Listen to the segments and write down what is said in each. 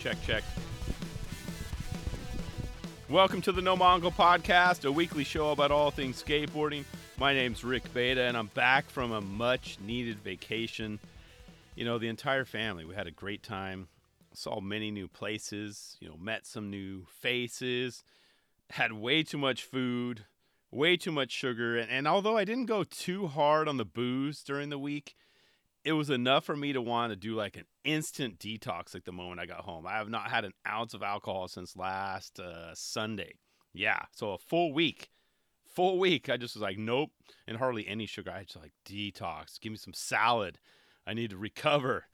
Check, check. Welcome to the No Mongo Podcast, a weekly show about all things skateboarding. My name's Rick Beta, and I'm back from a much-needed vacation. You know, the entire family, we had a great time, saw many new places, you know, met some new faces, had way too much food, way too much sugar, and although I didn't go too hard on the booze during the week, it was enough for me to want to do like an instant detox like the moment I got home. I have not had an ounce of alcohol since last Sunday. Yeah, so a full week. I just was like, nope, and hardly any sugar. I just like detox. Give me some salad. I need to recover.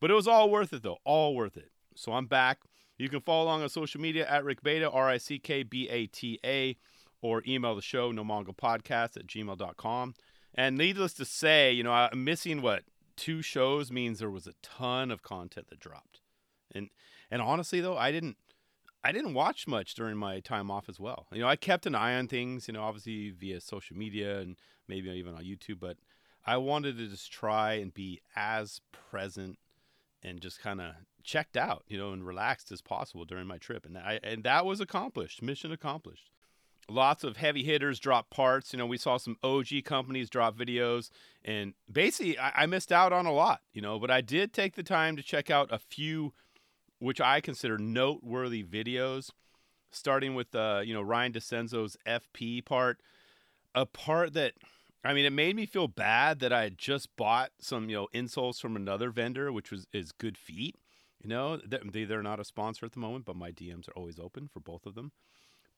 But it was all worth it, though. All worth it. So I'm back. You can follow along on social media at Rick Beta, RickBata, or email the show, nomongopodcast@gmail.com. And needless to say, you know, I'm missing what? 2 shows means there was a ton of content that dropped. And honestly, though, I didn't watch much during my time off as well. You know, I kept an eye on things, you know, obviously via social media and maybe even on YouTube, but I wanted to just try and be as present and just kind of checked out, you know, and relaxed as possible during my trip. And that was accomplished, mission accomplished. Lots of heavy hitters drop parts. You know, we saw some OG companies drop videos, and basically I missed out on a lot, you know, but I did take the time to check out a few, which I consider noteworthy videos, starting with, you know, Ryan DeCenzo's FP part, a part that, I mean, it made me feel bad that I had just bought some, you know, insoles from another vendor, which is Good Feet. You know, they're not a sponsor at the moment, but my DMs are always open for both of them.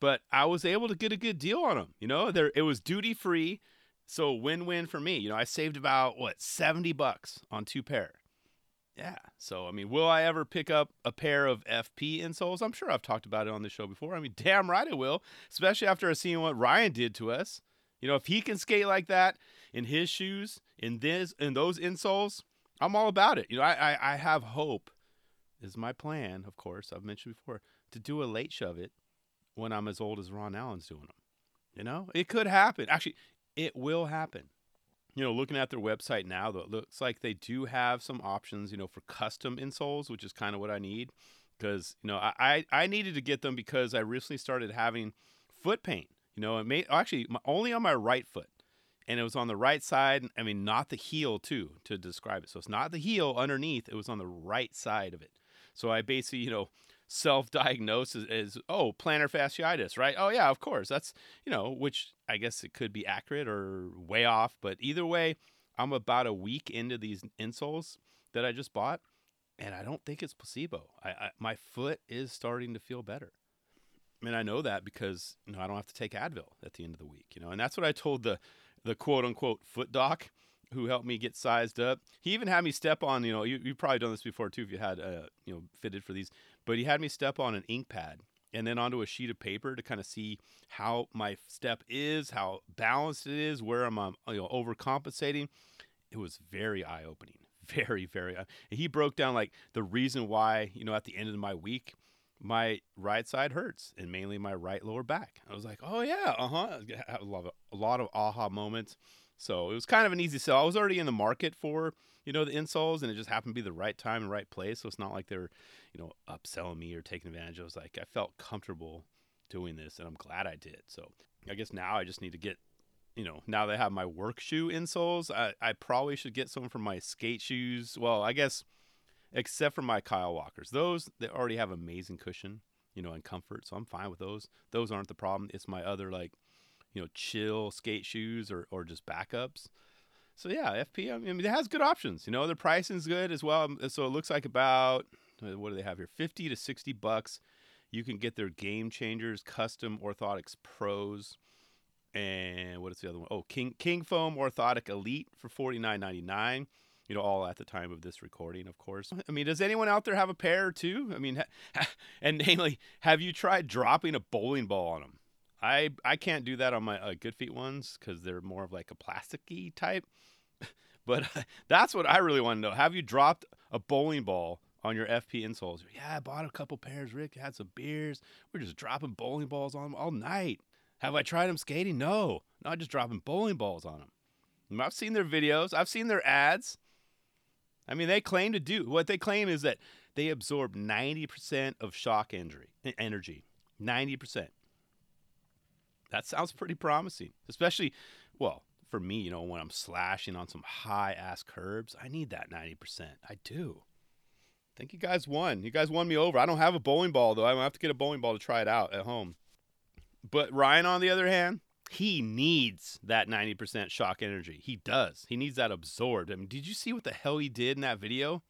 But I was able to get a good deal on them. You know, it was duty free, so win-win for me. You know, I saved about $70 on 2 pair. Yeah. So I mean, will I ever pick up a pair of FP insoles? I'm sure I've talked about it on the show before. I mean, damn right I will, especially after seeing what Ryan did to us. You know, if he can skate like that in his shoes, in those insoles, I'm all about it. You know, I have hope. This is my plan, of course, I've mentioned before, to do a late shove it when I'm as old as Ron Allen's doing them. You know, it could happen. Actually, it will happen. You know, looking at their website now, though, it looks like they do have some options, you know, for custom insoles, which is kind of what I need. Because, you know, I needed to get them because I recently started having foot pain. You know, it may actually only on my right foot, and it was on the right side. I mean, not the heel too, to describe it. So it's not the heel underneath. It was on the right side of it. So I basically, you know, self-diagnosed as plantar fasciitis, right? Oh yeah, of course. That's, you know, which I guess it could be accurate or way off, but either way, I'm about a week into these insoles that I just bought, and I don't think it's placebo. My foot is starting to feel better. I mean, I know that because, you know, I don't have to take Advil at the end of the week, you know, and that's what I told the quote-unquote foot doc who helped me get sized up. He even had me step on, you know, you've probably done this before too if you had, you know, fitted for these, but he had me step on an ink pad and then onto a sheet of paper to kind of see how my step is, how balanced it is, where I'm, you know, overcompensating. It was very eye-opening, very, very. He broke down like the reason why, you know, at the end of my week, my right side hurts, and mainly my right lower back. I was like, oh yeah, a lot of aha moments. So it was kind of an easy sell. I was already in the market for, you know, the insoles, and it just happened to be the right time and right place. So it's not like they're, you know, upselling me or taking advantage. I was like, I felt comfortable doing this, and I'm glad I did. So I guess now I just need to get, you know, now they have my work shoe insoles. I probably should get some for my skate shoes. Well, I guess, except for my Kyle Walkers. Those, they already have amazing cushion, you know, and comfort, so I'm fine with those. Those aren't the problem. It's my other, like, you know, chill skate shoes or just backups. So, yeah, FP, I mean, it has good options. You know, their pricing's good as well. So it looks like about, what do they have here, $50 to $60. You can get their Game Changers Custom Orthotics Pros. And what is the other one? Oh, King Foam Orthotic Elite for $49.99. You know, all at the time of this recording, of course. I mean, does anyone out there have a pair or two? I mean, and namely, have you tried dropping a bowling ball on them? I can't do that on my Good Feet ones because they're more of like a plasticky type. But that's what I really want to know. Have you dropped a bowling ball on your FP insoles? Yeah, I bought a couple pairs, Rick. Had some beers. We're just dropping bowling balls on them all night. Have I tried them skating? No. Not just dropping bowling balls on them. I've seen their videos. I've seen their ads. I mean, they claim to do what they claim is that they absorb 90% of shock injury energy. 90%. That sounds pretty promising, especially, well, for me, you know, when I'm slashing on some high-ass curbs, I need that 90%. I do. I think you guys won. You guys won me over. I don't have a bowling ball, though. I'm going to have to get a bowling ball to try it out at home. But Ryan, on the other hand, he needs that 90% shock energy. He does. He needs that absorbed. I mean, did you see what the hell he did in that video?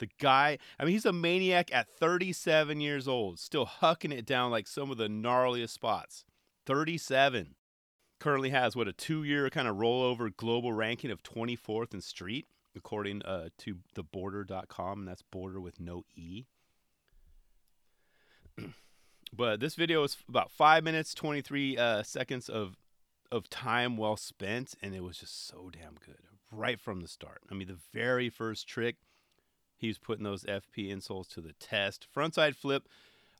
The guy, I mean, he's a maniac at 37 years old, still hucking it down like some of the gnarliest spots. 37. Currently has, what, a 2-year kind of rollover global ranking of 24th in street, according to theborder.com, and that's border with no E. But this video is about 5 minutes, 23 seconds of time well spent, and it was just so damn good right from the start. I mean, the very first trick, he was putting those FP insoles to the test. Frontside flip.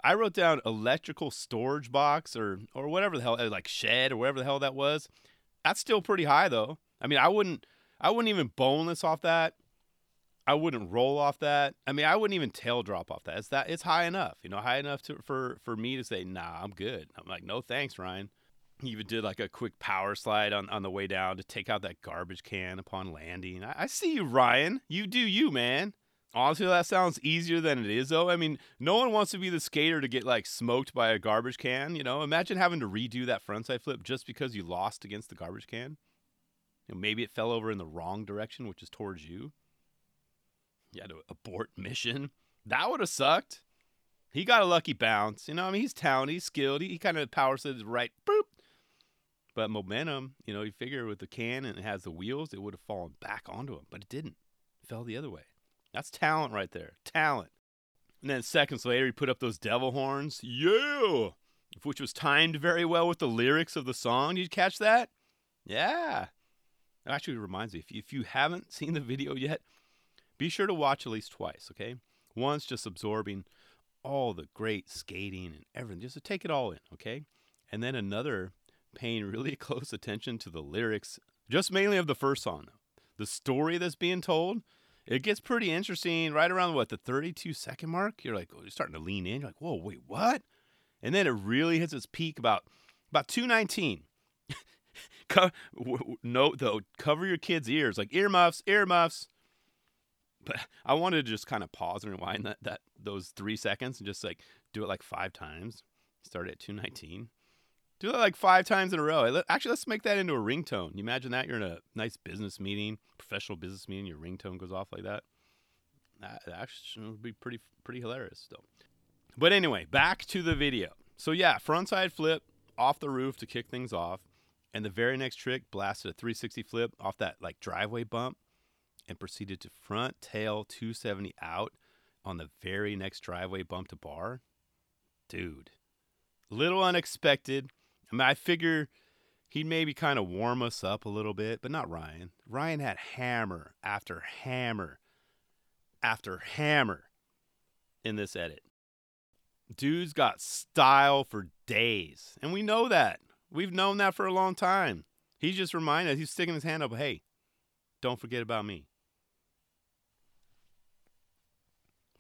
I wrote down electrical storage box or whatever the hell, like shed or whatever the hell that was. That's still pretty high, though. I mean, I wouldn't even boneless off that. I wouldn't roll off that. I mean, I wouldn't even tail drop off that. It's high enough, you know, high enough for me to say, nah, I'm good. I'm like, no thanks, Ryan. He even did like a quick power slide on the way down to take out that garbage can upon landing. I see you, Ryan. You do you, man. Honestly, that sounds easier than it is, though. I mean, no one wants to be the skater to get, like, smoked by a garbage can, you know? Imagine having to redo that frontside flip just because you lost against the garbage can. You know, maybe it fell over in the wrong direction, which is towards you. You had to abort mission. That would have sucked. He got a lucky bounce. You know, I mean, he's talented, he's skilled. He kind of power slid his right, boop. But momentum, you know, you figure with the can and it has the wheels, it would have fallen back onto him. But it didn't. It fell the other way. That's talent right there. Talent. And then seconds later, he put up those devil horns. Yeah! Which was timed very well with the lyrics of the song. Did you catch that? Yeah. It actually reminds me, if you haven't seen the video yet, be sure to watch at least twice, okay? Once just absorbing all the great skating and everything. Just to take it all in, okay? And then another paying really close attention to the lyrics, just mainly of the first song. The story that's being told. It gets pretty interesting right around, what, the 32-second mark? You're like, oh, you're starting to lean in. You're like, whoa, wait, what? And then it really hits its peak about 2:19. Note, though, cover your kids' ears. Like, earmuffs, earmuffs. But I wanted to just kind of pause and rewind that those 3 seconds and just, like, do it, like, 5 times. Start at 2:19. Do it, like, 5 times in a row. Actually, let's make that into a ringtone. You imagine that? You're in a nice business meeting, professional business meeting. Your ringtone goes off like that. That actually would be pretty hilarious still. But anyway, back to the video. So, yeah, frontside flip off the roof to kick things off. And the very next trick blasted a 360 flip off that, like, driveway bump and proceeded to front tail 270 out on the very next driveway bump to bar. Dude, little unexpected. I mean, I figure he'd maybe kind of warm us up a little bit, but not Ryan. Ryan had hammer after hammer after hammer in this edit. Dude's got style for days, and we know that. We've known that for a long time. He just reminded us, he's sticking his hand up, hey, don't forget about me.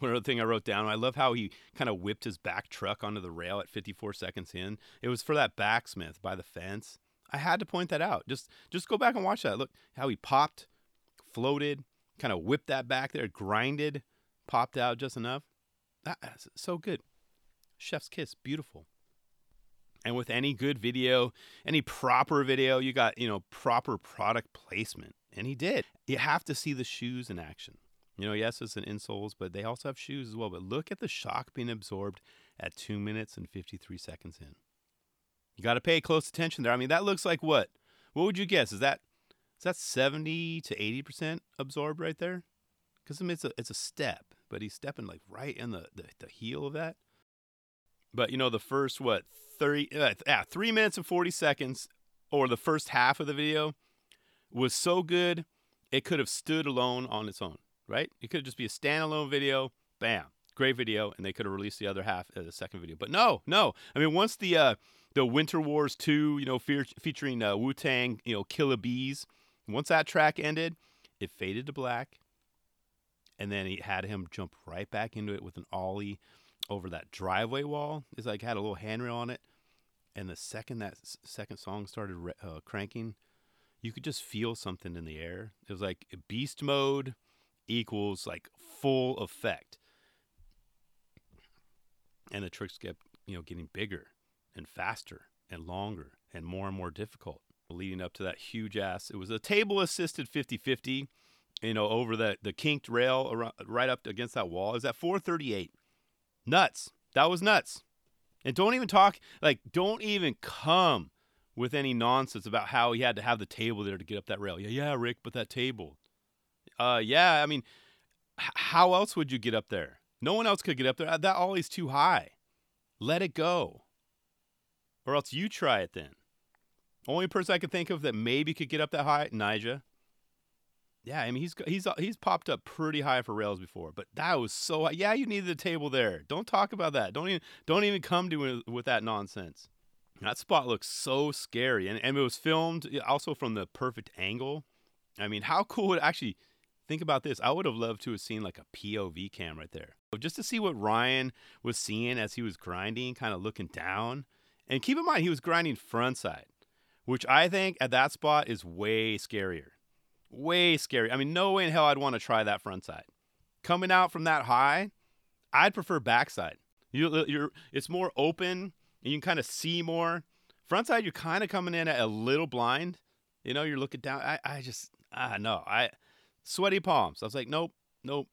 One other thing I wrote down, I love how he kind of whipped his back truck onto the rail at 54 seconds in. It was for that backsmith by the fence. I had to point that out. Just go back and watch that. Look how he popped, floated, kind of whipped that back there, grinded, popped out just enough. That's so good. Chef's kiss, beautiful. And with any good video, any proper video, you got, you know, proper product placement. And he did. You have to see the shoes in action. You know, yes, it's an insoles, but they also have shoes as well. But look at the shock being absorbed at 2 minutes and 53 seconds in. You got to pay close attention there. I mean, that looks like what? What would you guess? Is that 70 to 80% absorbed right there? Because, I mean, it's a step, but he's stepping, like, right in the heel of that. But, you know, the first, 3 minutes and 40 seconds, or the first half of the video, was so good it could have stood alone on its own. Right? It could just be a standalone video, bam, great video, and they could have released the other half as a second video. But no. I mean, once the the Winter Wars 2, you know, featuring Wu-Tang, you know, Killer Bees. Once that track ended, it faded to black. And then he had him jump right back into it with an ollie over that driveway wall. It's like had a little handrail on it. And the second that second song started cranking, you could just feel something in the air. It was like beast mode equals like full effect. And the tricks kept, you know, getting bigger and faster and longer and more difficult, leading up to that huge ass. It was a table-assisted 50-50, you know, over the kinked rail around, right up against that wall. It was at 438. Nuts. That was nuts. And don't even talk, like, don't even come with any nonsense about how he had to have the table there to get up that rail. Yeah, Rick, but that table. Yeah, I mean, how else would you get up there? No one else could get up there. That ollie's too high. Let it go. Or else you try it then. Only person I could think of that maybe could get up that high, Nyjah. Yeah, I mean, he's popped up pretty high for rails before, but that was so high. Yeah, you needed a table there. Don't talk about that. Don't even come to it with that nonsense. That spot looks so scary, and it was filmed also from the perfect angle. I mean, how cool would actually think about this? I would have loved to have seen like a POV cam right there, just to see what Ryan was seeing as he was grinding, kind of looking down. And keep in mind, he was grinding frontside, which I think at that spot is way scarier. Way scary. I mean, no way in hell I'd want to try that frontside. Coming out from that high, I'd prefer backside. It's more open, and you can kind of see more. Frontside, you're kind of coming in at a little blind. You know, you're looking down. I sweaty palms. I was like, nope. No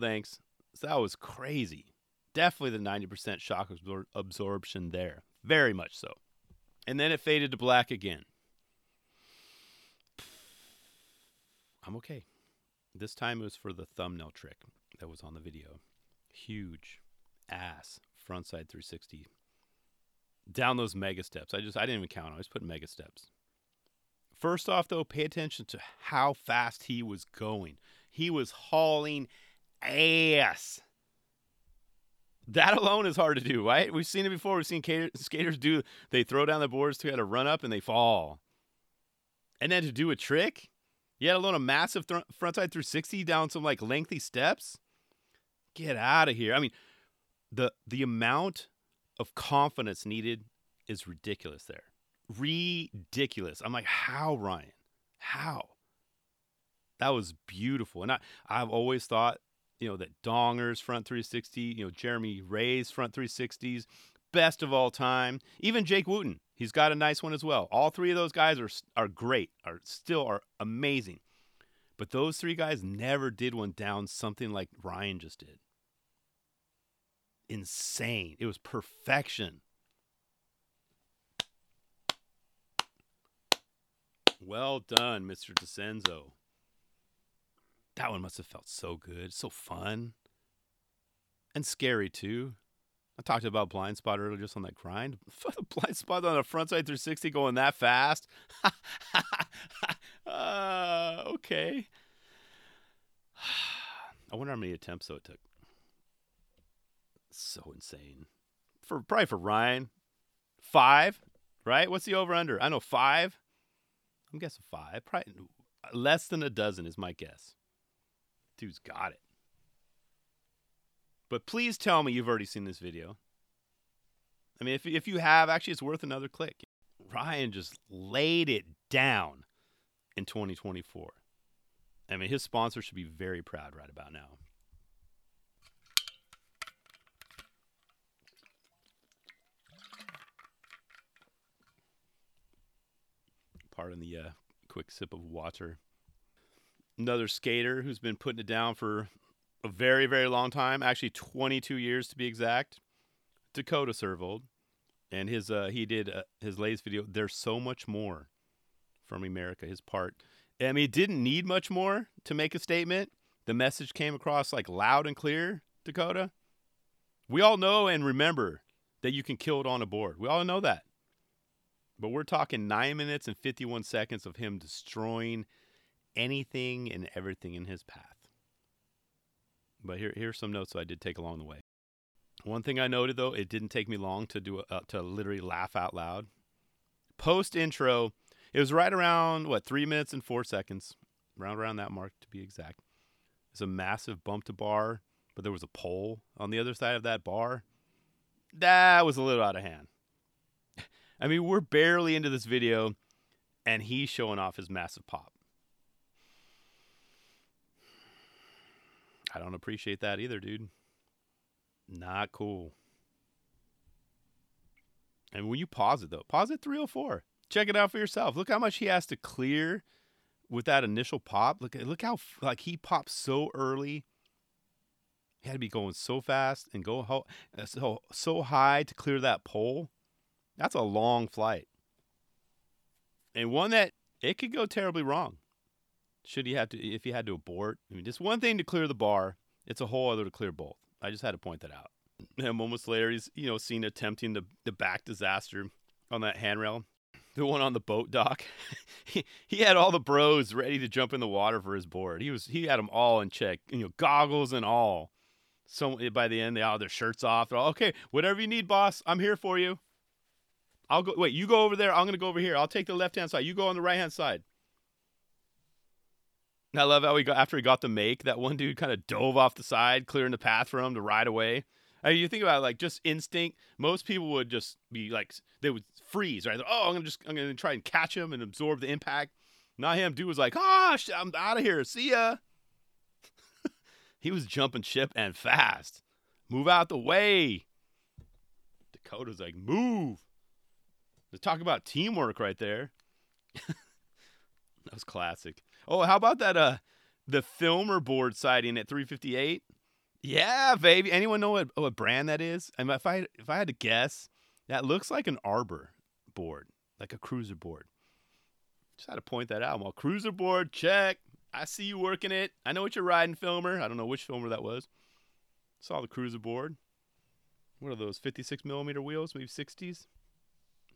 thanks. So that was crazy. Definitely the 90% shock absorption there. Very much so. And then it faded to black again. I'm okay. This time it was for the thumbnail trick that was on the video. Huge ass frontside 360. Down those mega steps. I didn't even count. I just put mega steps. First off, though, pay attention to how fast he was going. He was hauling ass. That alone is hard to do, right? We've seen it before. We've seen skaters do, they throw down the boards to kind of run up and they fall. And then to do a trick, you had alone a massive frontside 360 down some like lengthy steps. Get out of here. I mean, the amount of confidence needed is ridiculous there. Ridiculous. I'm like, how, Ryan? How? That was beautiful. And I've always thought, you know, that Donger's front 360, you know, Jeremy Ray's front 360s, best of all time. Even Jake Wooten, he's got a nice one as well. All three of those guys are great, are amazing. But those three guys never did one down something like Ryan just did. Insane. It was perfection. Well done, Mr. DiCenzo. That one must have felt so good, so fun, and scary, too. I talked about blind spot earlier just on that grind. Blind spot on a frontside 360 going that fast? Okay. I wonder how many attempts, though, it took. So insane. Probably for Ryan. 5, right? What's the over-under? I know 5. I'm guessing 5. Probably less than a dozen is my guess. Dude's got it. But please tell me you've already seen this video. I mean, if you have, actually, it's worth another click. Ryan just laid it down in 2024. I mean, his sponsor should be very proud right about now. Pardon the quick sip of water. Another skater who's been putting it down for a very, very long time. Actually, 22 years to be exact. Dakota Servold. And he did his latest video, There's So Much More, from Emerica, his part. I mean, it didn't need much more to make a statement. The message came across like loud and clear, Dakota. We all know and remember that you can kill it on a board. We all know that. But we're talking 9 minutes and 51 seconds of him destroying anything and everything in his path. But here's some notes that I did take along the way. One thing I noted, though, it didn't take me long to do to literally laugh out loud. Post intro, it was right around 3 minutes and 4 seconds, around that mark to be exact. It's a massive bump to bar, but there was a pole on the other side of that bar. That was a little out of hand. I mean, we're barely into this video, and he's showing off his massive pop. I don't appreciate that either, dude. Not cool. And when you pause it, though, pause at 304. Check it out for yourself. Look how much he has to clear with that initial pop. Look how he popped so early. He had to be going so fast and go so high to clear that pole. That's a long flight. And one that it could go terribly wrong. If he had to abort. I mean, just one thing to clear the bar. It's a whole other to clear both. I just had to point that out. And moments later, he's seen attempting the back disaster on that handrail, the one on the boat dock. he had all the bros ready to jump in the water for his board. He had them all in check, goggles and all. So by the end, they all had their shirts off. They're all, okay, whatever you need, boss. I'm here for you. I'll go. Wait, you go over there. I'm gonna go over here. I'll take the left hand side. You go on the right hand side. I love how after he got the make, that one dude kind of dove off the side, clearing the path for him to ride away. I mean, you think about it, just instinct. Most people would just be they would freeze, right? They're, I'm gonna try and catch him and absorb the impact. Not him. Dude was like, I'm out of here. See ya. He was jumping ship and fast. Move out the way. Dakota's like, move. Let's talk about teamwork right there. That was classic. Oh, how about that? The filmer board sighting at 358. Yeah, baby. Anyone know what brand that is? And if I had to guess, that looks like an Arbor board, like a cruiser board. Just had to point that out. Well, cruiser board, check. I see you working it. I know what you're riding, filmer. I don't know which filmer that was. Saw the cruiser board. What are those 56 millimeter wheels? Maybe 60s.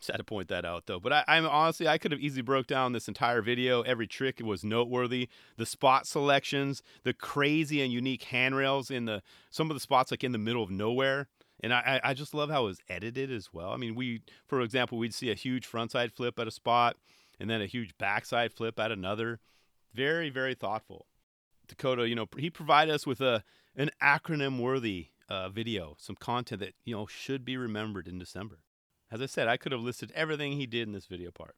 Just had to point that out, though. But I'm honestly, I could have easily broke down this entire video. Every trick was noteworthy. The spot selections, the crazy and unique handrails in some of the spots, in the middle of nowhere. And I just love how it was edited as well. I mean, for example, we'd see a huge frontside flip at a spot and then a huge backside flip at another. Very, very thoughtful. Dakota, he provided us with an acronym-worthy video, some content that, should be remembered in December. As I said, I could have listed everything he did in this video part.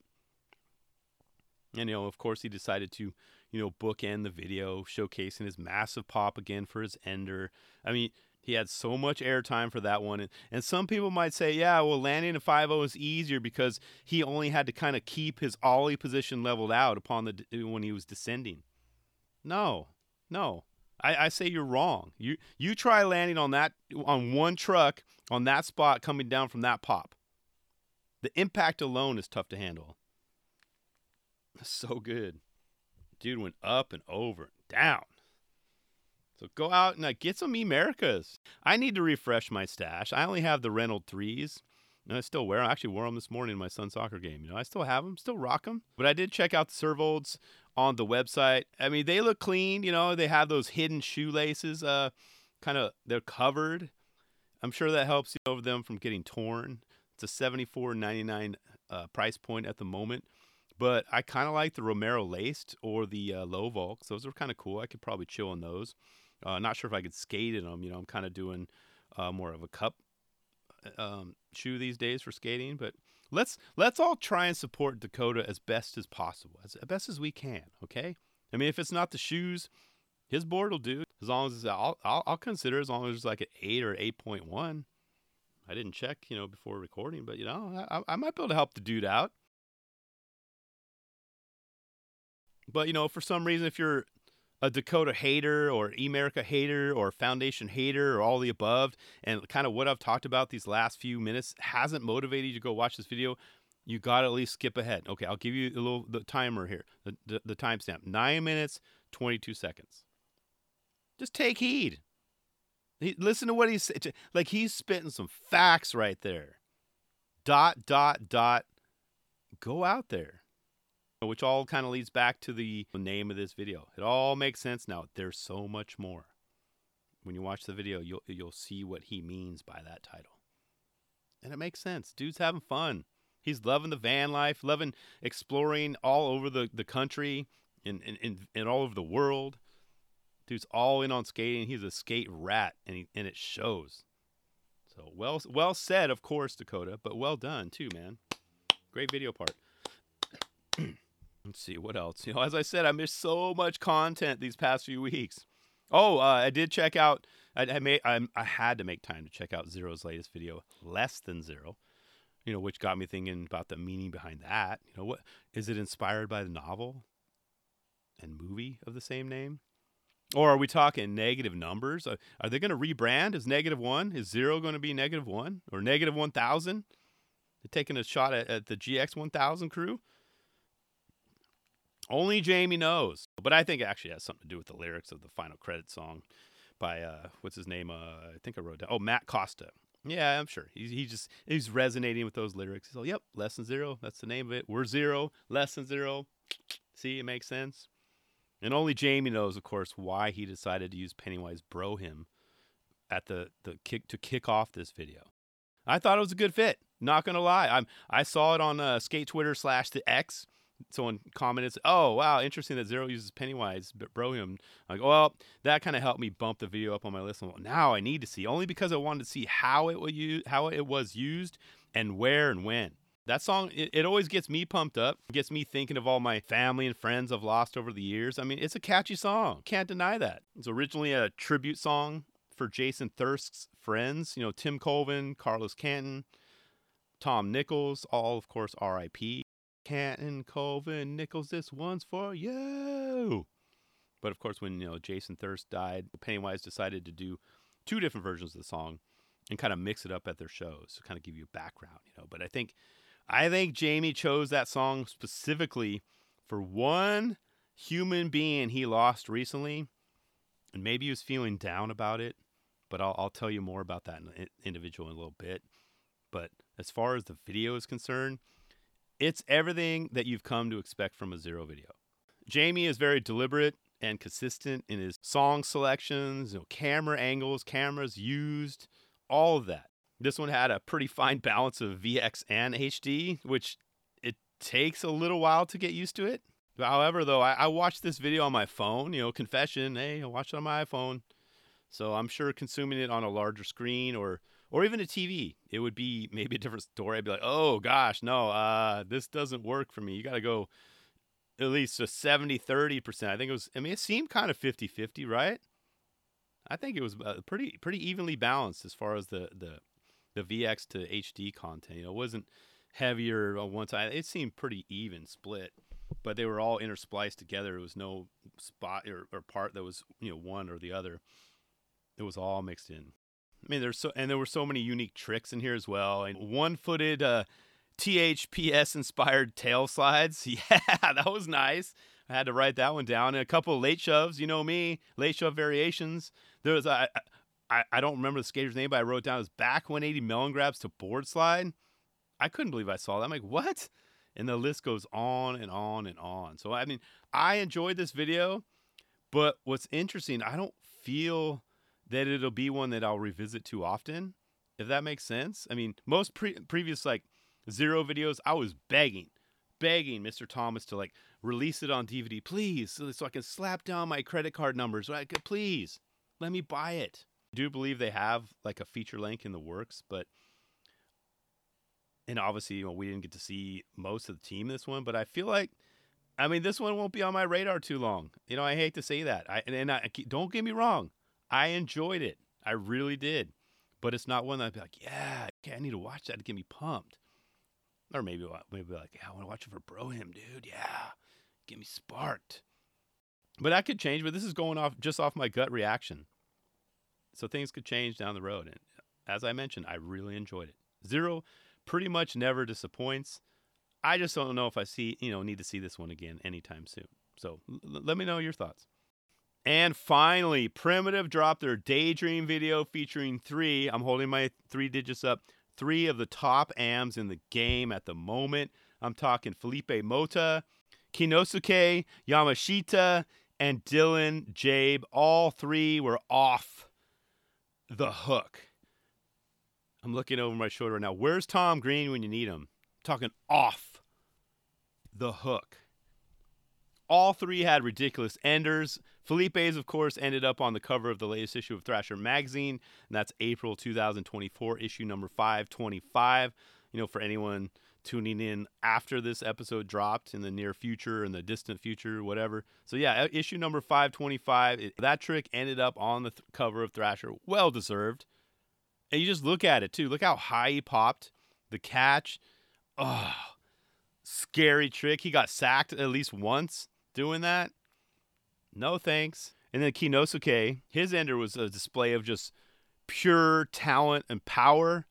And, of course, he decided to, bookend the video, showcasing his massive pop again for his ender. I mean, he had so much airtime for that one. And some people might say, yeah, well, landing a 5-0 is easier because he only had to kind of keep his ollie position leveled out when he was descending. No. I say you're wrong. You try landing on one truck on that spot coming down from that pop. The impact alone is tough to handle. So good. Dude went up and over and down. So go out and get some Emericas. I need to refresh my stash. I only have the Reynolds 3s. And I still wear them. I actually wore them this morning in my son's soccer game. I still have them, still rock them. But I did check out the Servolds on the website. I mean, they look clean. They have those hidden shoelaces. They're covered. I'm sure that helps them from getting torn. It's a $74.99 price point at the moment, but I kind of like the Romero laced or the low Volks. Those are kind of cool. I could probably chill on those. Not sure if I could skate in them. I'm kind of doing more of a cup shoe these days for skating. But let's all try and support Dakota as best as possible, as best as we can. Okay. I mean, if it's not the shoes, his board will do. As long as I'll consider, as long as it's like an 8 or 8.1. I didn't check, before recording, but, I might be able to help the dude out. But, for some reason, if you're a Dakota hater or Emerica hater or Foundation hater or all the above, and kind of what I've talked about these last few minutes hasn't motivated you to go watch this video, you got to at least skip ahead. Okay, I'll give you the timer here, the timestamp, 9 minutes, 22 seconds. Just take heed. Listen to what he's saying. He's spitting some facts right there. ... Go out there. Which all kind of leads back to the name of this video. It all makes sense now. There's so much more. When you watch the video, you'll see what he means by that title. And it makes sense. Dude's having fun. He's loving the van life, loving exploring all over the country and all over the world. Dude's all in on skating. He's a skate rat, and it shows. So well said, of course, Dakota, but well done too, man. Great video part. Let's see, what else? You know, as I said, I missed so much content these past few weeks. Oh, I did check out. I had to make time to check out Zero's latest video, Less Than Zero. You know, which got me thinking about the meaning behind that. You know, what is it inspired by the novel and movie of the same name, or are we talking negative numbers? Are they going to rebrand as -1? Is Zero going to be -1 or -1000? They're taking a shot at the GX1000 crew. Only Jamie knows, but I think it actually has something to do with the lyrics of the final credit song by what's his name? I think I wrote down. Oh, Matt Costa. Yeah, I'm sure. He's resonating with those lyrics. He's like, yep, Less Than Zero. That's the name of it. We're zero, less than zero. See, it makes sense. And only Jamie knows, of course, why he decided to use Pennywise Bro Him at the kick to kick off this video. I thought it was a good fit. Not gonna lie, I saw it on Skate Twitter /TheX. Someone commented, "Oh wow, interesting that Zero uses Pennywise Bro Him." Like, well, that kind of helped me bump the video up on my list. Now I need to see, only because I wanted to see how it was used and where and when. That song, it always gets me pumped up, gets me thinking of all my family and friends I've lost over the years. I mean, it's a catchy song, can't deny that. It's originally a tribute song for Jason Thirst's friends, you know, Tim Colvin, Carlos Canton, Tom Nichols, all of course R.I.P. Canton, Colvin, Nichols, this one's for you. But of course, when, you know, Jason Thirst died, Pennywise decided to do two different versions of the song and kind of mix it up at their shows to kind of give you a background, you know. But I think Jamie chose that song specifically for one human being he lost recently, and maybe he was feeling down about it. But I'll tell you more about that individual in a little bit. But as far as the video is concerned, it's everything that you've come to expect from a Zero video. Jamie is very deliberate and consistent in his song selections, you know, camera angles, cameras used, all of that. This one had a pretty fine balance of VX and HD, which it takes a little while to get used to it. However, though, I watched this video on my phone, you know, confession, hey, I watched it on my iPhone. So I'm sure consuming it on a larger screen or even a TV, it would be maybe a different story. I'd be like, oh, gosh, no, this doesn't work for me. You got to go at least a 70-30%. I think it was, I mean, it seemed kind of 50-50, right? I think it was pretty evenly balanced as far as the VX to HD content. You know, it wasn't heavier on one side. It seemed pretty even split, but they were all interspliced together. It was no spot or part that was, you know, one or the other. It was all mixed in. I mean, there were so many unique tricks in here as well. And one-footed THPS-inspired tail slides. Yeah, that was nice. I had to write that one down. And a couple of late shoves. You know me, late shove variations. There was I don't remember the skater's name, but I wrote down his back 180 melon grabs to board slide. I couldn't believe I saw that. I'm like, what? And the list goes on and on and on. So, I mean, I enjoyed this video. But what's interesting, I don't feel that it'll be one that I'll revisit too often, if that makes sense. I mean, most previous like Zero videos, I was begging Mr. Thomas to like release it on DVD, please, so I can slap down my credit card numbers. So I could, please, let me buy it. I do believe they have like a feature length in the works, but, and obviously, you know, we didn't get to see most of the team in this one, but I feel like, I mean, this one won't be on my radar too long. You know, I hate to say that. Don't get me wrong. I enjoyed it. I really did. But it's not one that I'd be like, yeah, okay, I need to watch that to get me pumped. Or maybe like, yeah, I want to watch it for Bro Him, dude. Yeah, get me sparked. But that could change. But this is going off just off my gut reaction. So things could change down the road. And as I mentioned, I really enjoyed it. Zero pretty much never disappoints. I just don't know if I need to see this one again anytime soon. So let me know your thoughts. And finally, Primitive dropped their Daydream video featuring I'm holding my three digits up, three of the top AMs in the game at the moment. I'm talking Felipe Mota, Kinosuke Yamashita, and Dylan Jaeb. All three were off the hook. I'm looking over my shoulder right now. Where's Tom Green when you need him? I'm talking off the hook. All three had ridiculous enders. Felipe's, of course, ended up on the cover of the latest issue of Thrasher magazine, and that's April 2024, issue number 525. You know, for anyone tuning in after this episode dropped in the near future, in the distant future, whatever. So yeah, issue number 525, that trick ended up on the cover of Thrasher. Well deserved. And you just look at it, too. Look how high he popped. The catch. Oh, scary trick. He got sacked at least once doing that. No thanks. And then Kinosuke, his ender was a display of just pure talent and power.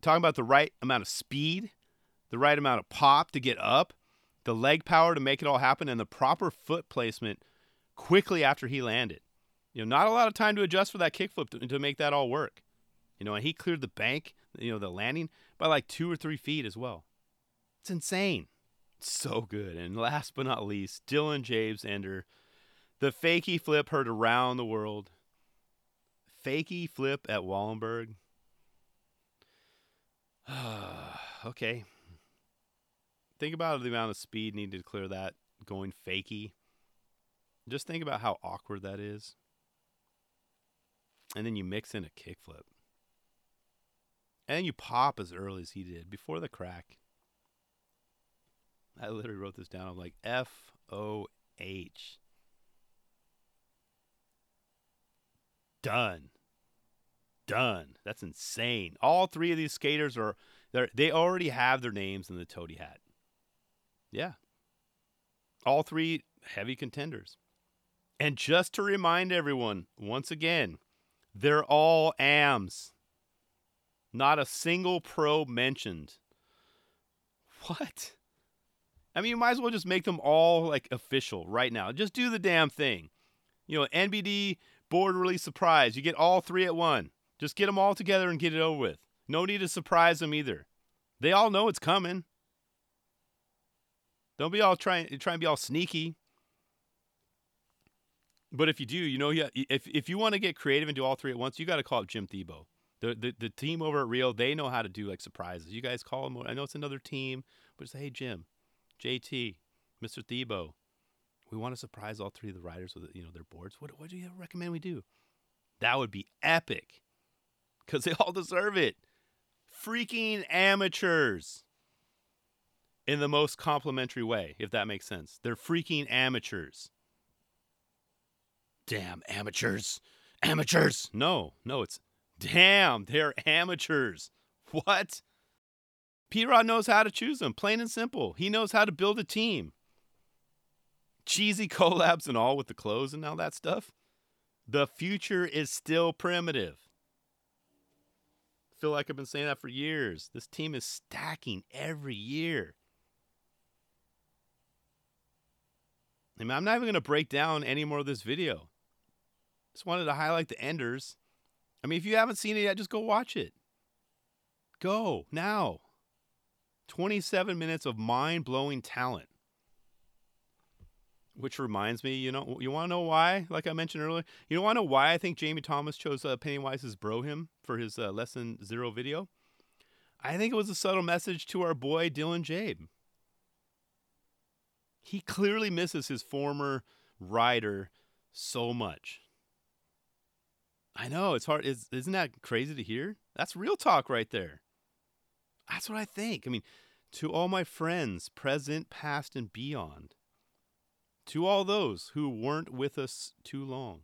Talking about the right amount of speed, the right amount of pop to get up, the leg power to make it all happen, and the proper foot placement quickly after he landed. You know, not a lot of time to adjust for that kickflip to make that all work. You know, and he cleared the bank, you know, the landing by like 2 or 3 feet as well. It's insane. So good. And last but not least, Dylan Jaeb's ender. The fakie flip heard around the world. Fakie flip at Wallenberg. Okay. Think about the amount of speed needed to clear that going fakie. Just think about how awkward that is. And then you mix in a kickflip. And you pop as early as he did, before the crack. I literally wrote this down. I'm like, F-O-H. Done. That's insane. All three of these skaters are there. They already have their names in the toady hat. Yeah. All three heavy contenders. And just to remind everyone, once again, they're all AMs. Not a single pro mentioned. What? I mean, you might as well just make them all, like, official right now. Just do the damn thing. You know, NBD, board release surprise. You get all three at one. Just get them all together and get it over with. No need to surprise them either. They all know it's coming. Don't be all trying to be all sneaky. But if you do, you know, if you want to get creative and do all three at once, you got to call up Jim Thiebaud. The team over at Rio, they know how to do, like, surprises. You guys call them. I know it's another team, but say, hey, Jim. JT, Mr. Thiebaud, we want to surprise all three of the riders with, you know, their boards. What do you recommend we do? That would be epic because they all deserve it. Freaking amateurs in the most complimentary way, if that makes sense. They're freaking amateurs. Damn amateurs. Amateurs. No, it's damn, they're amateurs. What? P-Rod knows how to choose them, plain and simple. He knows how to build a team. Cheesy collabs and all with the clothes and all that stuff. The future is still primitive. I feel like I've been saying that for years. This team is stacking every year. I mean, I'm not even going to break down any more of this video. Just wanted to highlight the enders. I mean, if you haven't seen it yet, just go watch it. Go now. 27 minutes of mind-blowing talent. Which reminds me, you know, you want to know why? Like I mentioned earlier, you want to know why I think Jamie Thomas chose Pennywise's Bro Him for his Lesson Zero video? I think it was a subtle message to our boy Dylan Jaeb. He clearly misses his former rider so much. I know, it's hard. Isn't that crazy to hear? That's real talk right there. That's what I think. I mean, to all my friends, present, past, and beyond, to all those who weren't with us too long,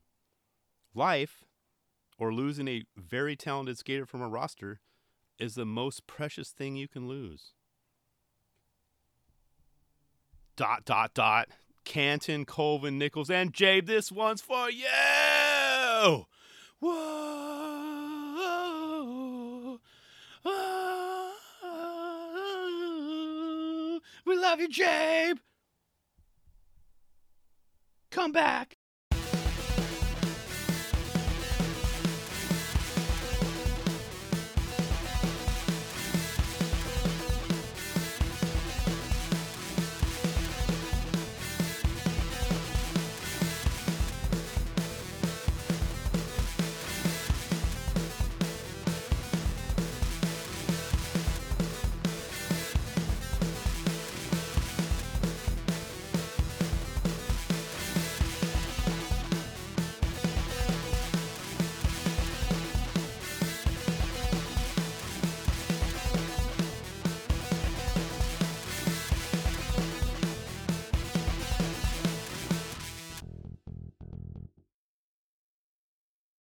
life, or losing a very talented skater from a roster, is the most precious thing you can lose. ... Canton, Colvin, Nichols, and Jaeb, this one's for you! Whoa! We love you, Jaeb. Come back.